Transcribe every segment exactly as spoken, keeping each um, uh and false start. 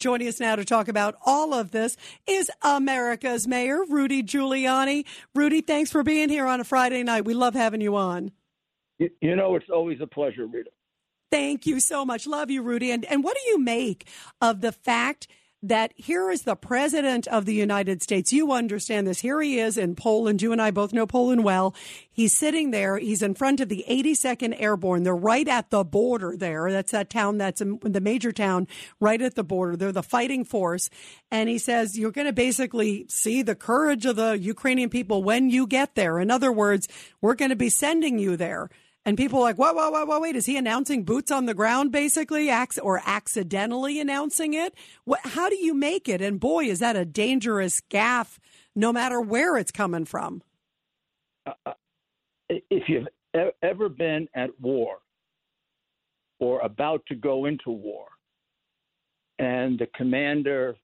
Joining us now to talk about all of this is America's mayor, Rudy Giuliani. Rudy, thanks for being here on a Friday night. We love having you on. You, you know, it's always a pleasure, Rita. Thank you so much. Love you, Rudy. And, and what do you make of the fact that here is the president of the United States? You understand this. Here he is in Poland. You and I both know Poland well. He's sitting there. He's in front of the eighty-second Airborne. They're right at the border there. That's that town. That's in the major town right at the border. They're the fighting force. And he says, you're going to basically see the courage of the Ukrainian people when you get there. In other words, we're going to be sending you there. And people are like, whoa, whoa, whoa, whoa, wait, is he announcing boots on the ground, basically, or accidentally announcing it? What, how do you make it? And boy, is that a dangerous gaffe, no matter where it's coming from. Uh, if you've ever been at war or about to go into war, and the commander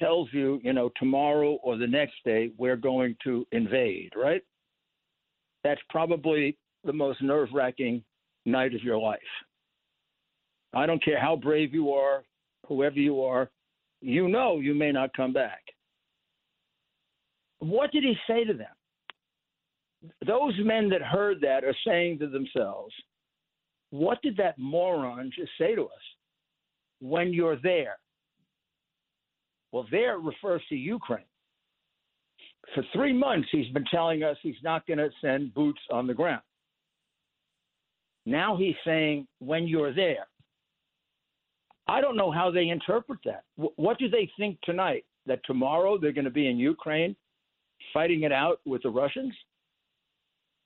tells you, you know, tomorrow or the next day, we're going to invade, right? That's probably the most nerve-wracking night of your life. I don't care how brave you are, whoever you are, you know you may not come back. What did he say to them? Those men that heard that are saying to themselves, what did that moron just say to us? When you're there. Well, there refers to Ukraine. For three months, he's been telling us he's not going to send boots on the ground. Now he's saying, when you're there. I don't know how they interpret that. W- what do they think tonight? That tomorrow they're going to be in Ukraine fighting it out with the Russians?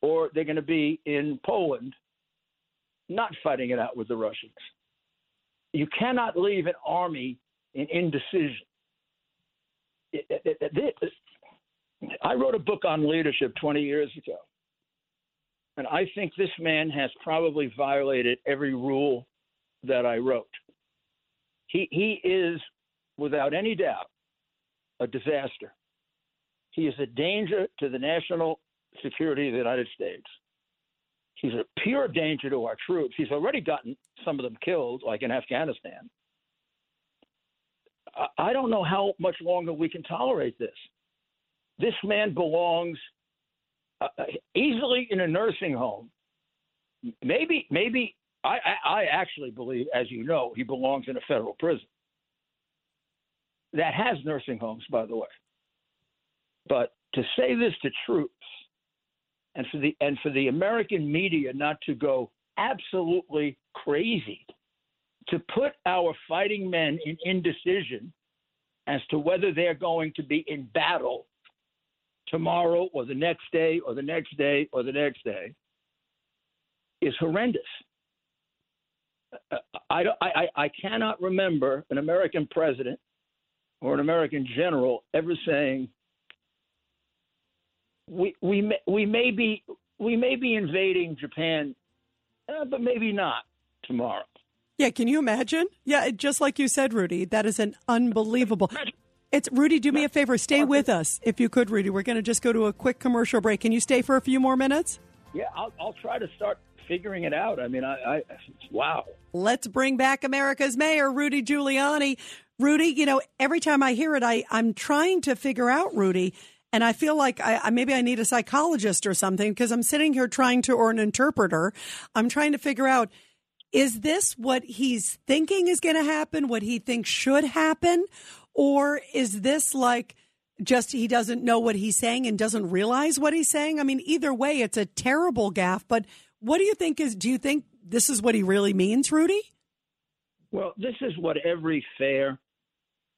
Or they're going to be in Poland not fighting it out with the Russians? You cannot leave an army in indecision. It, it, it, it, it, I wrote a book on leadership twenty years ago. And I think this man has probably violated every rule that I wrote. He he is, without any doubt, a disaster. He is a danger to the national security of the United States. He's a pure danger to our troops. He's already gotten some of them killed, like in Afghanistan. I, I don't know how much longer we can tolerate this. This man belongs Uh, easily in a nursing home. Maybe, maybe I, I, I actually believe, as you know, he belongs in a federal prison. That has nursing homes, by the way. But to say this to troops and for the and for the American media not to go absolutely crazy, to put our fighting men in indecision as to whether they're going to be in battle tomorrow or the next day or the next day or the next day is horrendous. I, I, I cannot remember an American president or an American general ever saying, we we may, we may be we may be invading Japan, uh, but maybe not tomorrow. Yeah, can you imagine? Yeah, just like you said, Rudy, that is an unbelievable. It's Rudy, do me a favor. Stay with us, if you could, Rudy. We're going to just go to a quick commercial break. Can you stay for a few more minutes? Yeah, I'll, I'll try to start figuring it out. I mean, I, I wow. Let's bring back America's mayor, Rudy Giuliani. Rudy, you know, every time I hear it, I, I'm trying to figure out, Rudy, and I feel like I, I maybe I need a psychologist or something because I'm sitting here trying to, or an interpreter, I'm trying to figure out, is this what he's thinking is going to happen, what he thinks should happen? Or is this like just he doesn't know what he's saying and doesn't realize what he's saying? I mean, either way, it's a terrible gaffe. But what do you think is do you think this is what he really means, Rudy? Well, this is what every fair,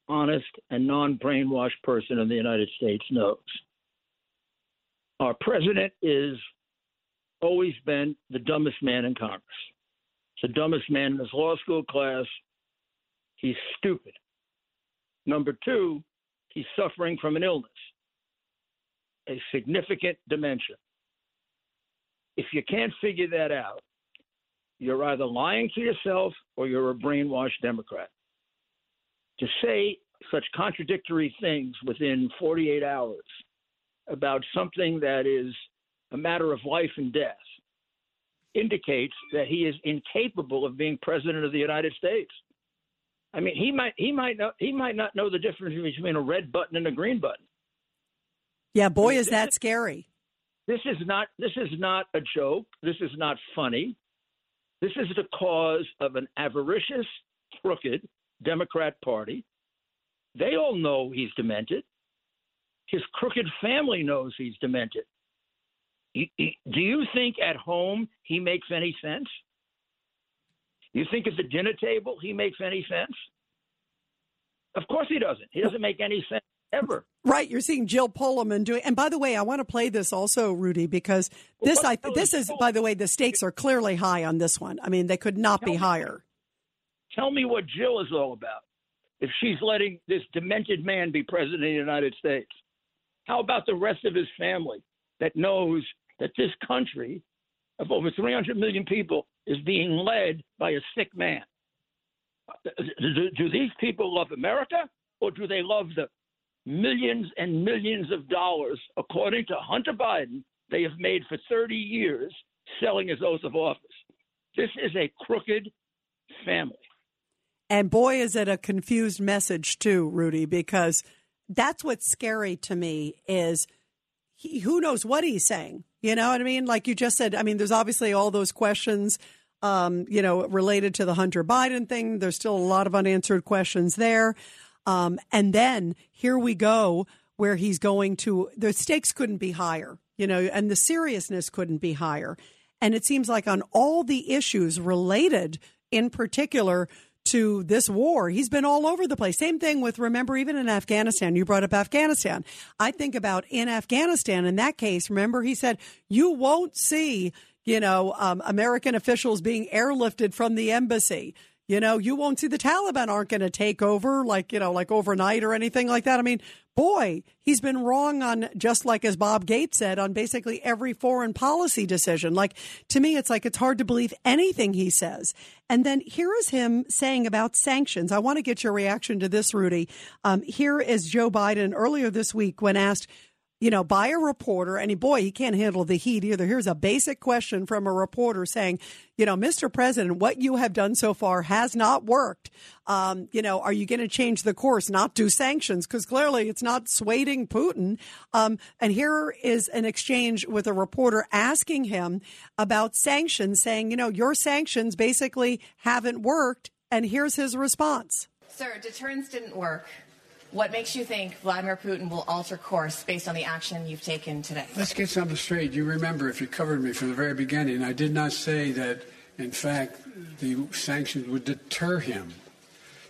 honest and non-brainwashed person in the United States knows. Our president is always been the dumbest man in Congress, the dumbest man in his law school class. He's stupid. Number two, he's suffering from an illness, a significant dementia. If you can't figure that out, you're either lying to yourself or you're a brainwashed Democrat. To say such contradictory things within forty-eight hours about something that is a matter of life and death indicates that he is incapable of being president of the United States. I mean, he might he might not he might not know the difference between a red button and a green button. Yeah, boy, I mean, is that scary. This is not this is not a joke. This is not funny. This is the cause of an avaricious, crooked Democrat Party. They all know he's demented. His crooked family knows he's demented. He, he, do you think at home he makes any sense? You think at the dinner table he makes any sense? Of course he doesn't. He doesn't make any sense ever. Right. You're seeing Jill Pullman doing. And by the way, I want to play this also, Rudy, because this well, I this is, by the way, the stakes are clearly high on this one. I mean, they could not tell be me, higher. Tell me what Jill is all about. If she's letting this demented man be president of the United States, how about the rest of his family that knows that this country of over three hundred million people is being led by a sick man? Do, do these people love America, or do they love the millions and millions of dollars, according to Hunter Biden, they have made for thirty years selling his oath of office? This is a crooked family. And boy, is it a confused message, too, Rudy, because that's what's scary to me is he, who knows what he's saying. You know what I mean? Like you just said, I mean, there's obviously all those questions, um, you know, related to the Hunter Biden thing. There's still a lot of unanswered questions there. Um, and then here we go where he's going to the stakes couldn't be higher, you know, and the seriousness couldn't be higher. And it seems like on all the issues related in particular to this war, he's been all over the place. Same thing with, remember, even in Afghanistan, you brought up Afghanistan. I think about in Afghanistan, in that case, remember, he said, you won't see, you know, um, American officials being airlifted from the embassy. You know, you won't see the Taliban aren't going to take over like, you know, like overnight or anything like that. I mean, boy, he's been wrong on, just like as Bob Gates said, on basically every foreign policy decision. Like, to me, it's like it's hard to believe anything he says. And then here is him saying about sanctions. I want to get your reaction to this, Rudy. Um, here is Joe Biden earlier this week when asked, you know, by a reporter, and he, boy, he can't handle the heat either. Here's a basic question from a reporter saying, you know, Mister President, what you have done so far has not worked. Um, you know, are you going to change the course, not do sanctions? Because clearly it's not swaying Putin. Um, and here is an exchange with a reporter asking him about sanctions, saying, you know, your sanctions basically haven't worked. And here's his response. Sir, deterrence didn't work. What makes you think Vladimir Putin will alter course based on the action you've taken today? Let's get something straight. You remember, if you covered me from the very beginning, I did not say that, in fact, the sanctions would deter him.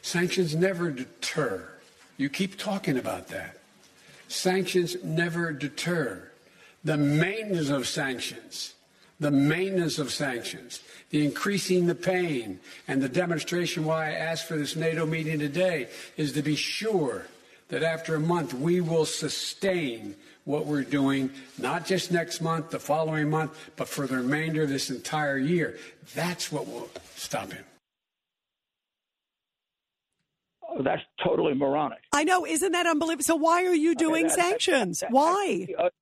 Sanctions never deter. You keep talking about that. Sanctions never deter. The maintenance of sanctions, the maintenance of sanctions, the increasing the pain, and the demonstration why I asked for this NATO meeting today is to be sure that after a month we will sustain what we're doing, not just next month, the following month, but for the remainder of this entire year. That's what will stop him. Oh, that's totally moronic. I know. Isn't that unbelievable? So why are you doing okay, that, sanctions? That, that, why? That,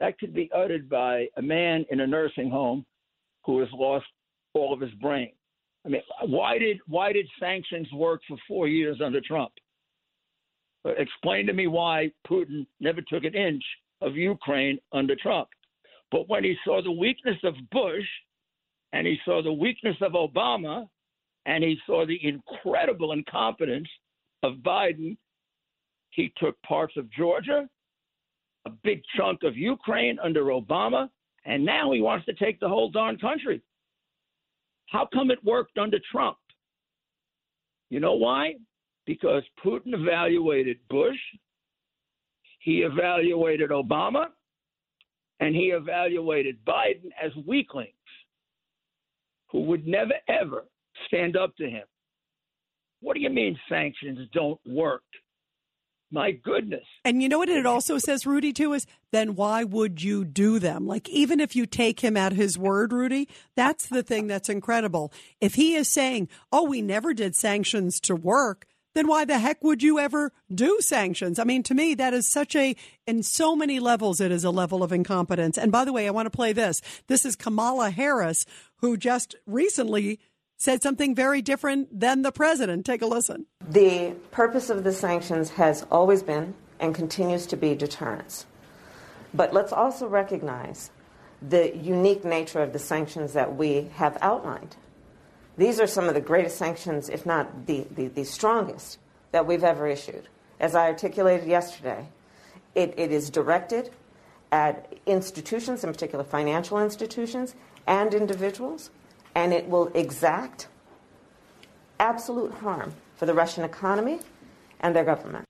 that could be uttered by a man in a nursing home who has lost all of his brain. I mean, why did why did sanctions work for four years under Trump? Explain to me why Putin never took an inch of Ukraine under Trump. But when he saw the weakness of Bush, and he saw the weakness of Obama, and he saw the incredible incompetence of Biden, he took parts of Georgia, a big chunk of Ukraine under Obama, and now he wants to take the whole darn country. How come it worked under Trump? You know why? Because Putin evaluated Bush, he evaluated Obama, and he evaluated Biden as weaklings who would never, ever stand up to him. What do you mean sanctions don't work? My goodness. And you know what it also says, Rudy, too, is then why would you do them? Like, even if you take him at his word, Rudy, that's the thing that's incredible. If he is saying, oh, we never did sanctions to work, then why the heck would you ever do sanctions? I mean, to me, that is such a, in so many levels, it is a level of incompetence. And by the way, I want to play this. This is Kamala Harris, who just recently said something very different than the president. Take a listen. The purpose of the sanctions has always been and continues to be deterrence. But let's also recognize the unique nature of the sanctions that we have outlined. These are some of the greatest sanctions, if not the, the, the strongest, that we've ever issued. As I articulated yesterday, it, it is directed at institutions, in particular financial institutions and individuals, and it will exact absolute harm for the Russian economy and their government.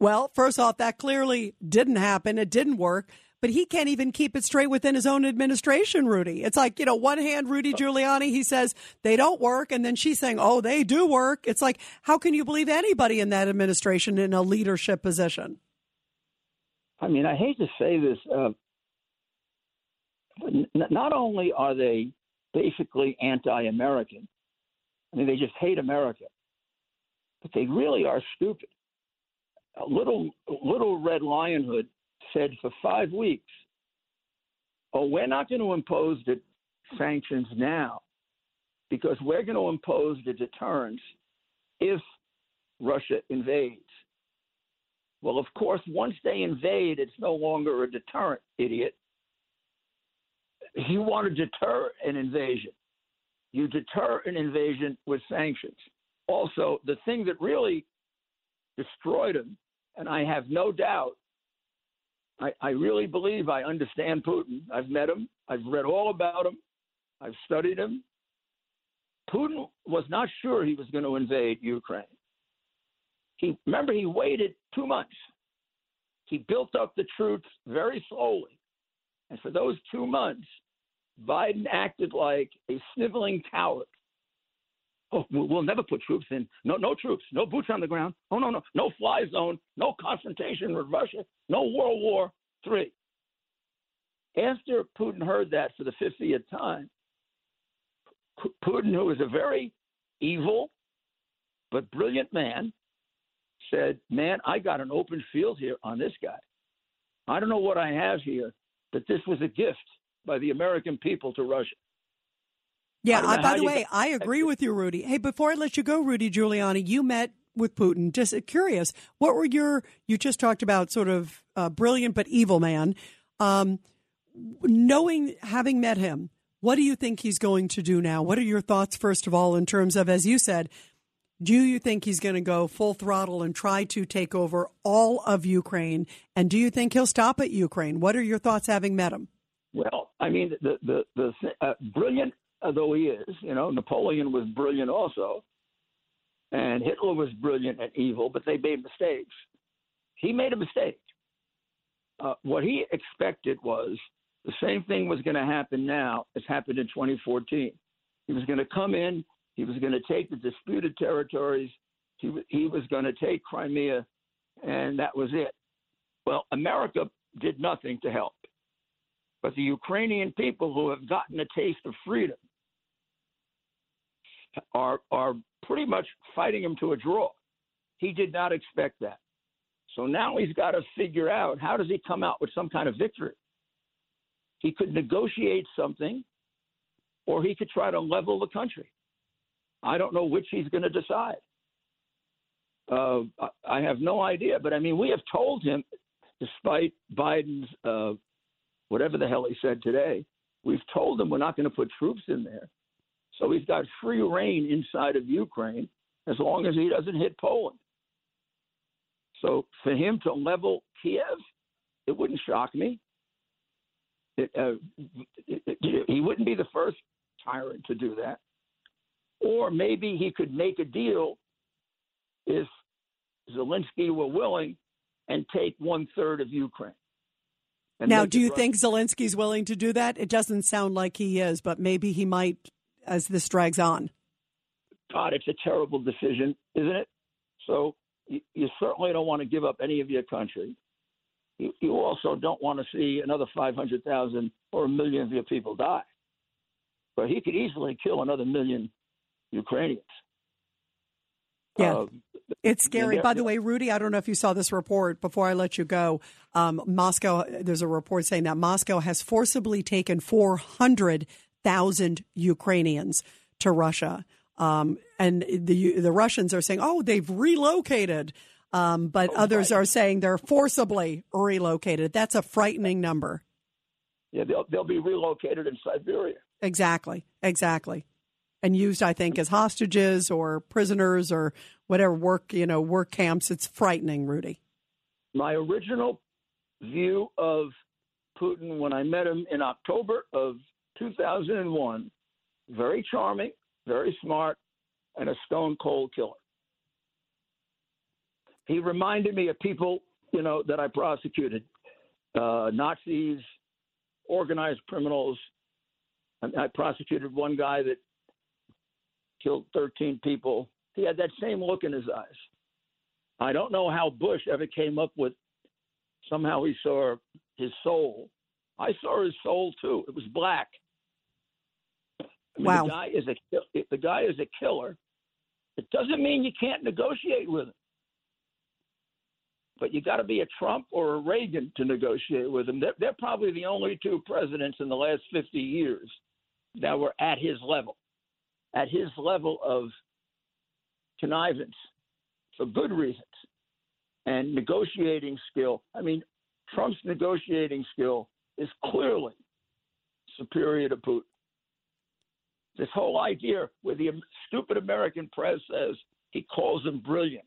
Well, first off, that clearly didn't happen. It didn't work. But he can't even keep it straight within his own administration, Rudy. It's like, you know, one hand, Rudy Giuliani, he says they don't work. And then she's saying, oh, they do work. It's like, how can you believe anybody in that administration in a leadership position? I mean, I hate to say this. Uh, n- not only are they basically anti-American, I mean, they just hate America, but they really are stupid. A little, little Red Lion Hood said for five weeks, oh, we're not going to impose the sanctions now because we're going to impose the deterrence if Russia invades. Well, of course, once they invade, it's no longer a deterrent, idiot. If you want to deter an invasion, you deter an invasion with sanctions. Also, the thing that really destroyed them, and I have no doubt, I, I really believe I understand Putin. I've met him. I've read all about him. I've studied him. Putin was not sure he was going to invade Ukraine. He remember, he waited two months. He built up the troops very slowly. And for those two months, Biden acted like a sniveling coward. Oh, we'll never put troops in. No, no troops. No boots on the ground. Oh, no, no. No fly zone. No confrontation with Russia. No World War Three. After Putin heard that for the fiftieth time, Putin, who is a very evil but brilliant man, said, man, I got an open field here on this guy. I don't know what I have here, but this was a gift by the American people to Russia. Yeah, I, by the way, I agree with you, Rudy. Hey, before I let you go, Rudy Giuliani, you met with Putin. Just curious, what were your, you just talked about sort of uh, brilliant but evil man. Um, knowing, having met him, what do you think he's going to do now? What are your thoughts, first of all, in terms of, as you said, do you think he's going to go full throttle and try to take over all of Ukraine? And do you think he'll stop at Ukraine? What are your thoughts having met him? Well, I mean, the, the, the uh, brilliant though he is, you know, Napoleon was brilliant also, and Hitler was brilliant and evil, but they made mistakes. He made a mistake. Uh, what he expected was the same thing was going to happen now as happened in twenty fourteen. He was going to come in. He was going to take the disputed territories. He, he was going to take Crimea, and that was it. Well, America did nothing to help. But the Ukrainian people who have gotten a taste of freedom are are pretty much fighting him to a draw. He did not expect that. So now he's got to figure out, how does he come out with some kind of victory? He could negotiate something, or he could try to level the country. I don't know which he's going to decide. Uh, I have no idea. But, I mean, we have told him, despite Biden's uh, whatever the hell he said today, we've told him we're not going to put troops in there. So he's got free reign inside of Ukraine as long as he doesn't hit Poland. So for him to level Kiev, it wouldn't shock me. It, uh, it, it, he wouldn't be the first tyrant to do that. Or maybe he could make a deal if Zelensky were willing and take one third of Ukraine. Now, do you Russia. think Zelensky's willing to do that? It doesn't sound like he is, but maybe he might as this drags on. God, it's a terrible decision, isn't it? So you, you certainly don't want to give up any of your country. You, you also don't want to see another five hundred thousand or a million of your people die. But he could easily kill another million Ukrainians. Yeah. Um, It's scary. By the way, Rudy, I don't know if you saw this report before I let you go. Um, Moscow, there's a report saying that Moscow has forcibly taken four hundred thousand Ukrainians to Russia. Um, and the the Russians are saying, oh, they've relocated. Um, but oh, others right. are saying they're forcibly relocated. That's a frightening number. Yeah, they'll, they'll be relocated in Siberia. Exactly, exactly. And used, I think, as hostages or prisoners or whatever work, you know, work camps. It's frightening, Rudy. My original view of Putin when I met him in October of two thousand one, very charming, very smart, and a stone cold killer. He reminded me of people, you know, that I prosecuted, uh, Nazis, organized criminals. And I prosecuted one guy that killed thirteen people. He had that same look in his eyes. I don't know how Bush ever came up with somehow he saw his soul. I saw his soul, too. It was black. I mean, wow. The guy is a, the guy is a killer. It doesn't mean you can't negotiate with him. But you got to be a Trump or a Reagan to negotiate with him. They're, they're probably the only two presidents in the last fifty years that were at his level, at his level of connivance for good reasons and negotiating skill. I mean, Trump's negotiating skill is clearly superior to Putin. This whole idea where the stupid American press says he calls him brilliant.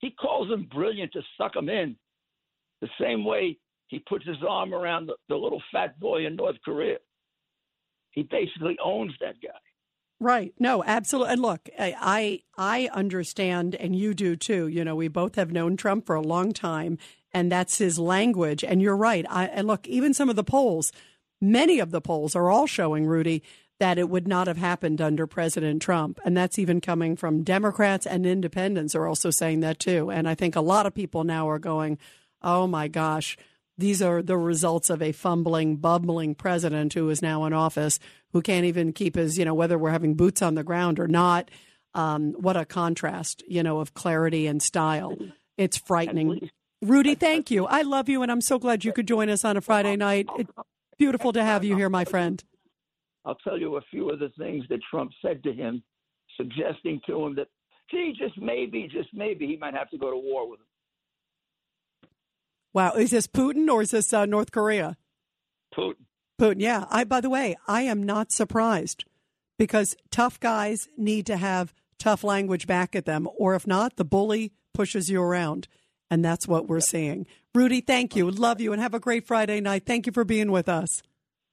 He calls them brilliant to suck them in, the same way he puts his arm around the, the little fat boy in North Korea. He basically owns that guy. Right. No, absolutely. And look, I I understand, and you do too. You know, we both have known Trump for a long time, and that's his language. And you're right. I, and look, even some of the polls, many of the polls are all showing, Rudy, that it would not have happened under President Trump. And that's even coming from Democrats, and independents are also saying that, too. And I think a lot of people now are going, oh, my gosh, these are the results of a fumbling, bumbling president who is now in office, who can't even keep his, you know, whether we're having boots on the ground or not. Um, what a contrast, you know, of clarity and style. It's frightening. Rudy, thank you. I love you. And I'm so glad you could join us on a Friday night. It's beautiful to have you here, my friend. I'll tell you a few of the things that Trump said to him, suggesting to him that, gee, just maybe, just maybe he might have to go to war with him. Wow. Is this Putin or is this uh, North Korea? Putin. Putin, yeah. I, by the way, I am not surprised because tough guys need to have tough language back at them. Or if not, the bully pushes you around. And that's what we're seeing. Rudy, thank you. Love you and have a great Friday night. Thank you for being with us.